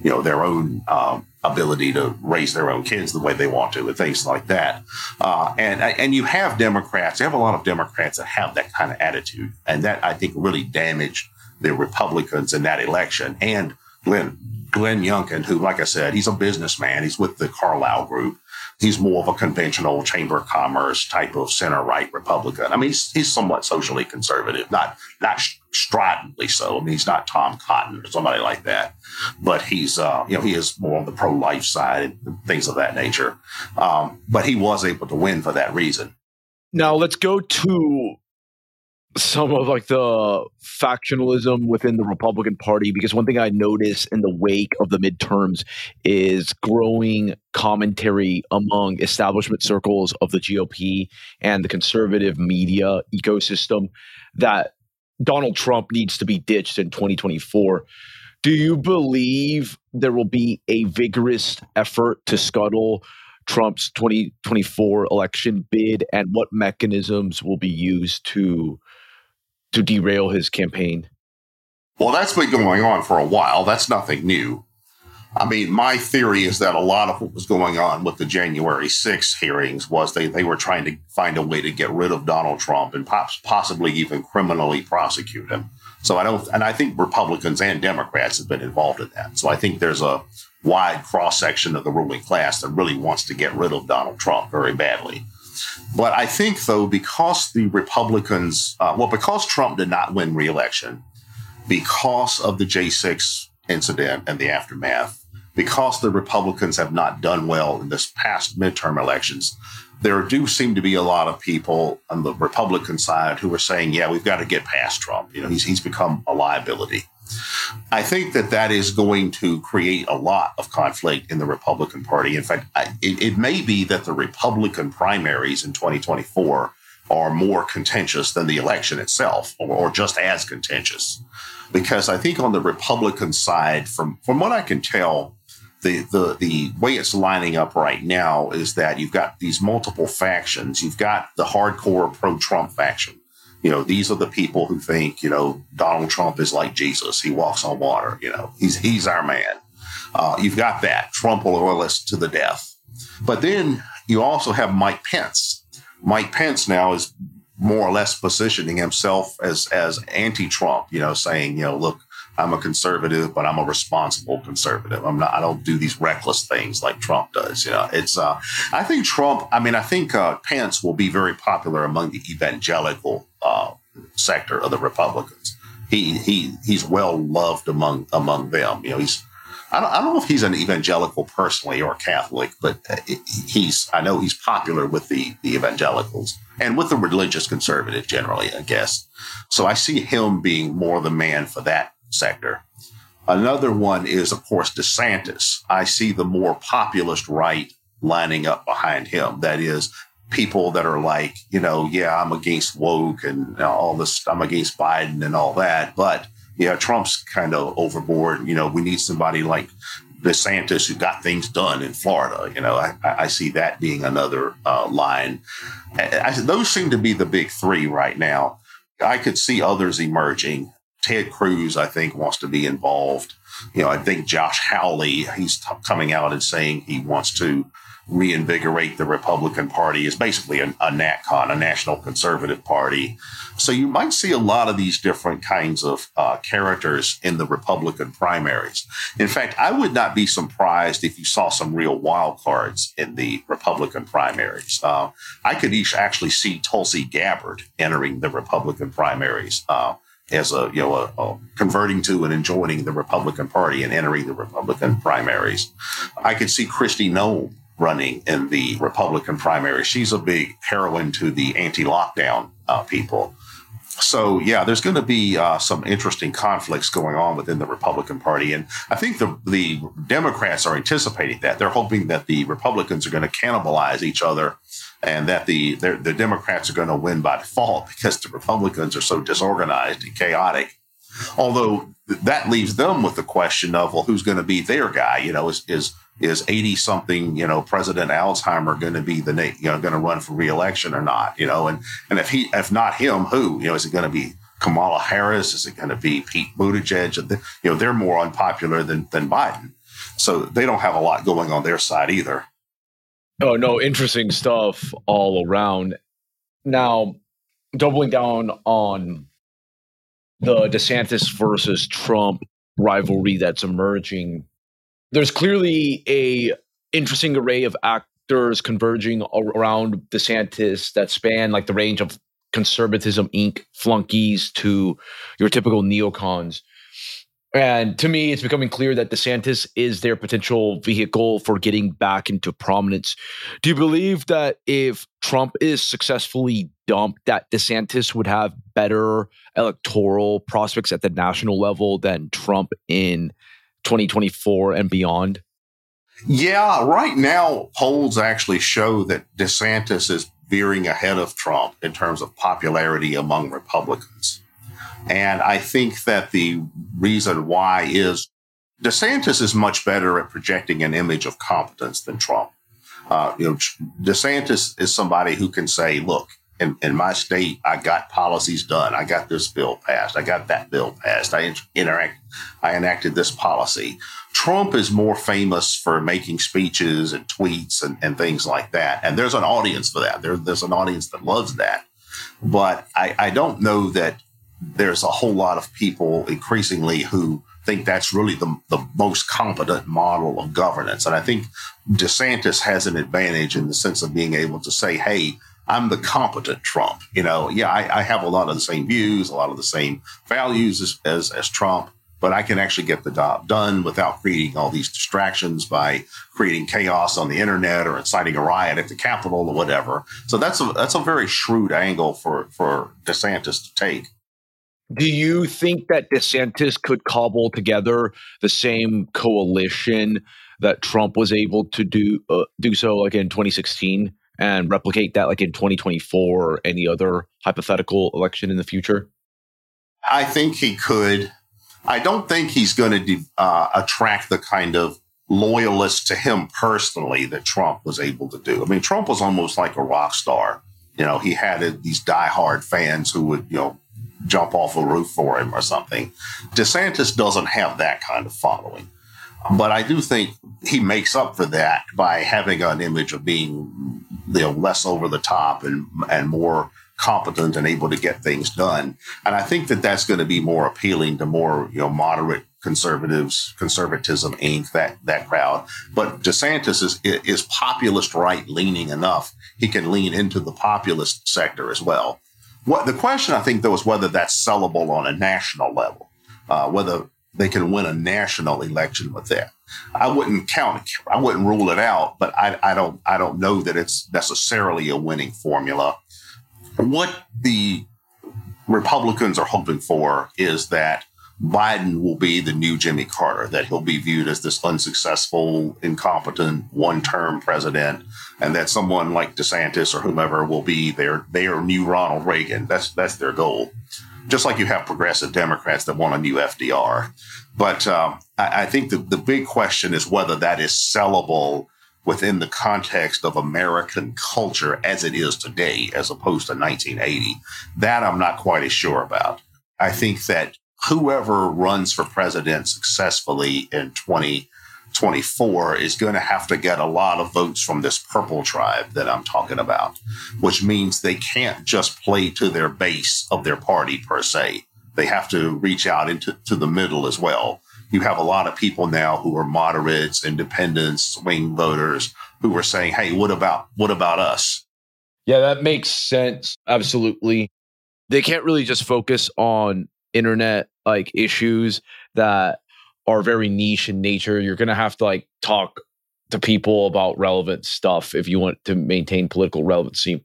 you know, their own um, ability to raise their own kids the way they want to, and things like that. Uh, and and you have Democrats, you have a lot of Democrats that have that kind of attitude, and that I think really damaged the Republicans in that election. And Glenn, Glenn Youngkin, who, like I said, he's a businessman. He's with the Carlyle Group. He's more of a conventional Chamber of Commerce type of center-right Republican. I mean, he's, he's somewhat socially conservative, not not stridently so. I mean, he's not Tom Cotton or somebody like that, but he's uh, you know, he is more on the pro-life side and things of that nature. Um, but he was able to win for that reason. Now let's go to some of like the factionalism within the Republican Party, because one thing I notice in the wake of the midterms is growing commentary among establishment circles of the G O P and the conservative media ecosystem that Donald Trump needs to be ditched in twenty twenty-four. Do you believe there will be a vigorous effort to scuttle Trump's twenty twenty-four election bid, and what mechanisms will be used to to derail his campaign? Well, that's been going on for a while. That's nothing new. I mean, my theory is that a lot of what was going on with the January sixth hearings was they, they were trying to find a way to get rid of Donald Trump and possibly even criminally prosecute him. So I don't, and I think Republicans and Democrats have been involved in that. So I think there's a wide cross-section of the ruling class that really wants to get rid of Donald Trump very badly. But I think, though, because the Republicans, uh, well, because Trump did not win re-election, because of the J six incident and the aftermath, because the Republicans have not done well in this past midterm elections, there do seem to be a lot of people on the Republican side who are saying, yeah, we've got to get past Trump. You know, he's he's become a liability. I think that that is going to create a lot of conflict in the Republican Party. In fact, I, it, it may be that the Republican primaries in twenty twenty-four are more contentious than the election itself, or, or just as contentious. Because I think on the Republican side, from, from what I can tell, the, the, the way it's lining up right now is that you've got these multiple factions. You've got the hardcore pro-Trump faction. You know, these are the people who think, you know, Donald Trump is like Jesus. He walks on water. You know, he's he's our man. Uh, you've got that. Trump will oil us to the death. But then you also have Mike Pence. Mike Pence now is more or less positioning himself as as anti-Trump, you know, saying, you know, look, I'm a conservative, but I'm a responsible conservative. I'm not, I don't do these reckless things like Trump does. You know, it's, uh, I think Trump, I mean, I think uh, Pence will be very popular among the evangelical uh, sector of the Republicans. He, he, he's well loved among, among them. You know, he's, I don't, I don't know if he's an evangelical personally or Catholic, but he's, I know he's popular with the, the evangelicals and with the religious conservative generally, I guess. So I see him being more the man for that sector. Another one is, of course, DeSantis. I see the more populist right lining up behind him. That is, people that are like, you know, yeah, I'm against woke and all this, I'm against Biden and all that. But yeah, Trump's kind of overboard. You know, we need somebody like DeSantis who got things done in Florida. You know, I, I see that being another uh, line. I, I, those seem to be the big three right now. I could see others emerging. Ted Cruz, I think, wants to be involved. You know, I think Josh Hawley, he's t- coming out and saying he wants to reinvigorate the Republican Party. It's basically a, a NatCon, a National Conservative Party. So you might see a lot of these different kinds of uh, characters in the Republican primaries. In fact, I would not be surprised if you saw some real wild cards in the Republican primaries. Uh, I could actually see Tulsi Gabbard entering the Republican primaries. Uh, as a, you know, a, a converting to and joining the Republican Party and entering the Republican primaries. I could see Kristi Noem running in the Republican primary. She's a big heroine to the anti-lockdown uh, people. So, yeah, there's going to be uh, some interesting conflicts going on within the Republican Party. And I think the, the Democrats are anticipating that. They're hoping that the Republicans are going to cannibalize each other and that the, the Democrats are going to win by default because the Republicans are so disorganized and chaotic. Although that leaves them with the question of, well, who's going to be their guy? You know, is is is eighty something, you know, President Alzheimer going to be the na- you know going to run for reelection or not? You know, and and if he if not him, who? You know, is it going to be Kamala Harris? Is it going to be Pete Buttigieg? You know, they're more unpopular than than Biden, so they don't have a lot going on their side either. Oh no, interesting stuff all around. Now, doubling down on the DeSantis versus Trump rivalry that's emerging, there's clearly a interesting array of actors converging around DeSantis that span like the range of conservatism inc flunkies to your typical neocons. And to me, it's becoming clear that DeSantis is their potential vehicle for getting back into prominence. Do you believe that if Trump is successfully dumped, that DeSantis would have better electoral prospects at the national level than Trump in twenty twenty-four and beyond? Yeah, right now, polls actually show that DeSantis is veering ahead of Trump in terms of popularity among Republicans. And I think that the reason why is DeSantis is much better at projecting an image of competence than Trump. Uh, you know, DeSantis is somebody who can say, look, in, in my state, I got policies done. I got this bill passed. I got that bill passed. I, interact, I enacted this policy. Trump is more famous for making speeches and tweets and, and things like that. And there's an audience for that. There, there's an audience that loves that. But I, I don't know that there's a whole lot of people increasingly who think that's really the, the most competent model of governance. And I think DeSantis has an advantage in the sense of being able to say, hey, I'm the competent Trump. You know, yeah, I, I have a lot of the same views, a lot of the same values as, as, as Trump, but I can actually get the job done without creating all these distractions by creating chaos on the internet or inciting a riot at the Capitol or whatever. So that's a, that's a very shrewd angle for, for DeSantis to take. Do you think that DeSantis could cobble together the same coalition that Trump was able to do uh, do so like in twenty sixteen and replicate that like in twenty twenty-four or any other hypothetical election in the future? I think he could. I don't think he's going to de- uh, attract the kind of loyalists to him personally that Trump was able to do. I mean, Trump was almost like a rock star. You know, he had uh, these diehard fans who would, you know, jump off a roof for him or something. DeSantis doesn't have that kind of following. But I do think he makes up for that by having an image of being, you know, less over the top and and more competent and able to get things done. And I think that that's going to be more appealing to more, you know, moderate conservatives, conservatism, Incorporated, that that crowd. But DeSantis is is populist right-leaning enough. He can lean into the populist sector as well. What the question, I think, though, is whether that's sellable on a national level, uh, whether they can win a national election with that. I wouldn't count it. I wouldn't rule it out, but I, I don't I don't know that it's necessarily a winning formula. What the Republicans are hoping for is that Biden will be the new Jimmy Carter, that he'll be viewed as this unsuccessful, incompetent, one-term president, and that someone like DeSantis or whomever will be their their new Ronald Reagan. That's that's their goal. Just like you have progressive Democrats that want a new F D R. But um, I, I think the, the big question is whether that is sellable within the context of American culture as it is today, as opposed to nineteen eighty. That I'm not quite as sure about. I think that whoever runs for president successfully in twenty twenty-four is going to have to get a lot of votes from this purple tribe that I'm talking about, which means they can't just play to their base of their party per se. They have to reach out into to the middle as well. You have a lot of people now who are moderates, independents, swing voters who are saying, hey, what about what about us? Yeah, that makes sense. Absolutely. They can't really just focus on internet like issues that are very niche in nature. You're going to have to like talk to people about relevant stuff if you want to maintain political relevancy.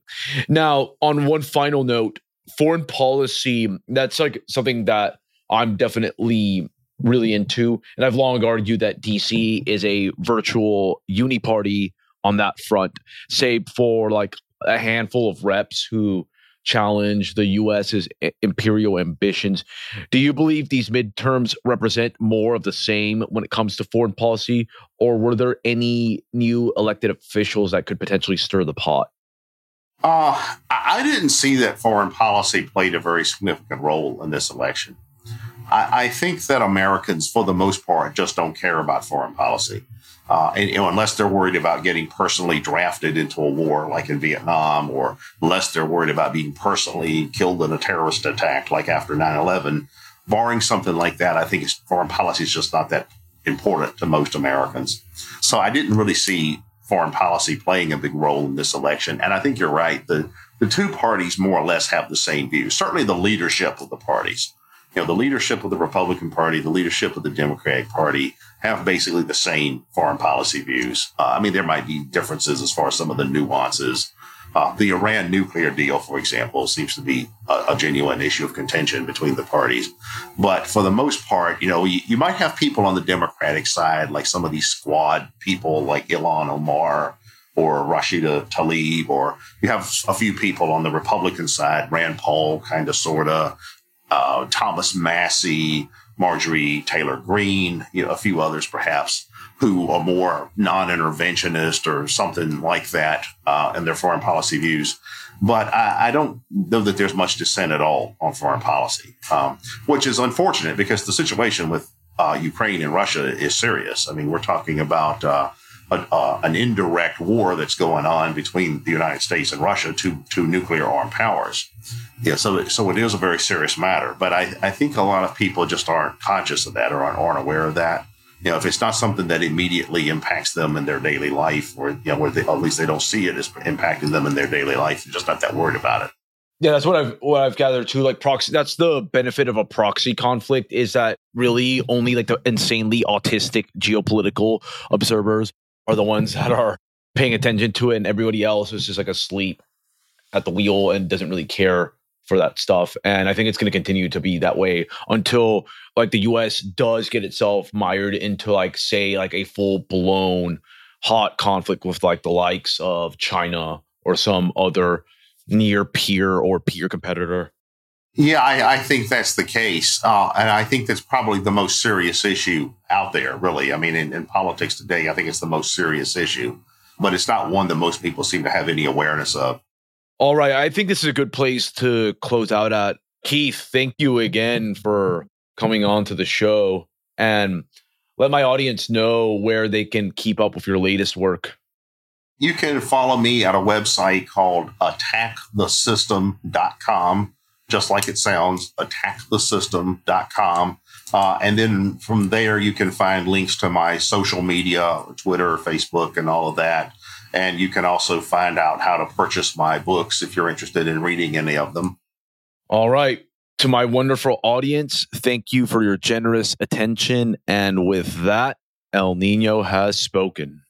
Now, on one final note, foreign policy, that's like something that I'm definitely really into. And I've long argued that D C is a virtual uniparty on that front, save for like a handful of reps who challenge the U S's imperial ambitions. Do you believe these midterms represent more of the same when it comes to foreign policy, or were there any new elected officials that could potentially stir the pot? Uh, I didn't see that foreign policy played a very significant role in this election. I, I think that Americans, for the most part, just don't care about foreign policy. Uh, and, you know, unless they're worried about getting personally drafted into a war like in Vietnam, or unless they're worried about being personally killed in a terrorist attack like after nine eleven, barring something like that, I think it's, foreign policy is just not that important to most Americans. So I didn't really see foreign policy playing a big role in this election. And I think you're right. The, the two parties more or less have the same view, certainly the leadership of the parties. you know, the leadership of the Republican Party, the leadership of the Democratic Party have basically the same foreign policy views. Uh, I mean, there might be differences as far as some of the nuances. Uh, the Iran nuclear deal, for example, seems to be a, a genuine issue of contention between the parties. But for the most part, you know, you, you might have people on the Democratic side, like some of these squad people like Ilhan Omar or Rashida Tlaib, or you have a few people on the Republican side, Rand Paul, kind of, sort of, uh, Thomas Massey, Marjorie Taylor Greene, you know, a few others perhaps, who are more non-interventionist or something like that uh, in their foreign policy views. But I, I don't know that there's much dissent at all on foreign policy, um, which is unfortunate because the situation with uh, Ukraine and Russia is serious. I mean, we're talking about uh, a, uh, an indirect war that's going on between the United States and Russia, two, two nuclear-armed powers. Yeah, so, so it is a very serious matter. But I, I think a lot of people just aren't conscious of that or aren't, aren't aware of that. You know, if it's not something that immediately impacts them in their daily life, or, you know, where they, at least they don't see it as impacting them in their daily life, they're just not that worried about it. Yeah, that's what I've what I've gathered too. Like proxy, that's the benefit of a proxy conflict, is that really only like the insanely autistic geopolitical observers are the ones that are paying attention to it, and everybody else is just like asleep at the wheel and doesn't really care for that stuff. And I think it's going to continue to be that way until like the U S does get itself mired into like, say, like a full blown hot conflict with like the likes of China or some other near peer or peer competitor. Yeah, I, I think that's the case. Uh, and I think that's probably the most serious issue out there, really. I mean, in, in politics today, I think it's the most serious issue, but it's not one that most people seem to have any awareness of. All right. I think this is a good place to close out at. Keith, thank you again for coming on to the show, and let my audience know where they can keep up with your latest work. You can follow me at a website called attack the system dot com, just like it sounds, attack the system dot com. Uh, and then from there, you can find links to my social media, Twitter, Facebook, and all of that. And you can also find out how to purchase my books if you're interested in reading any of them. All right. To my wonderful audience, thank you for your generous attention. And with that, El Nino has spoken.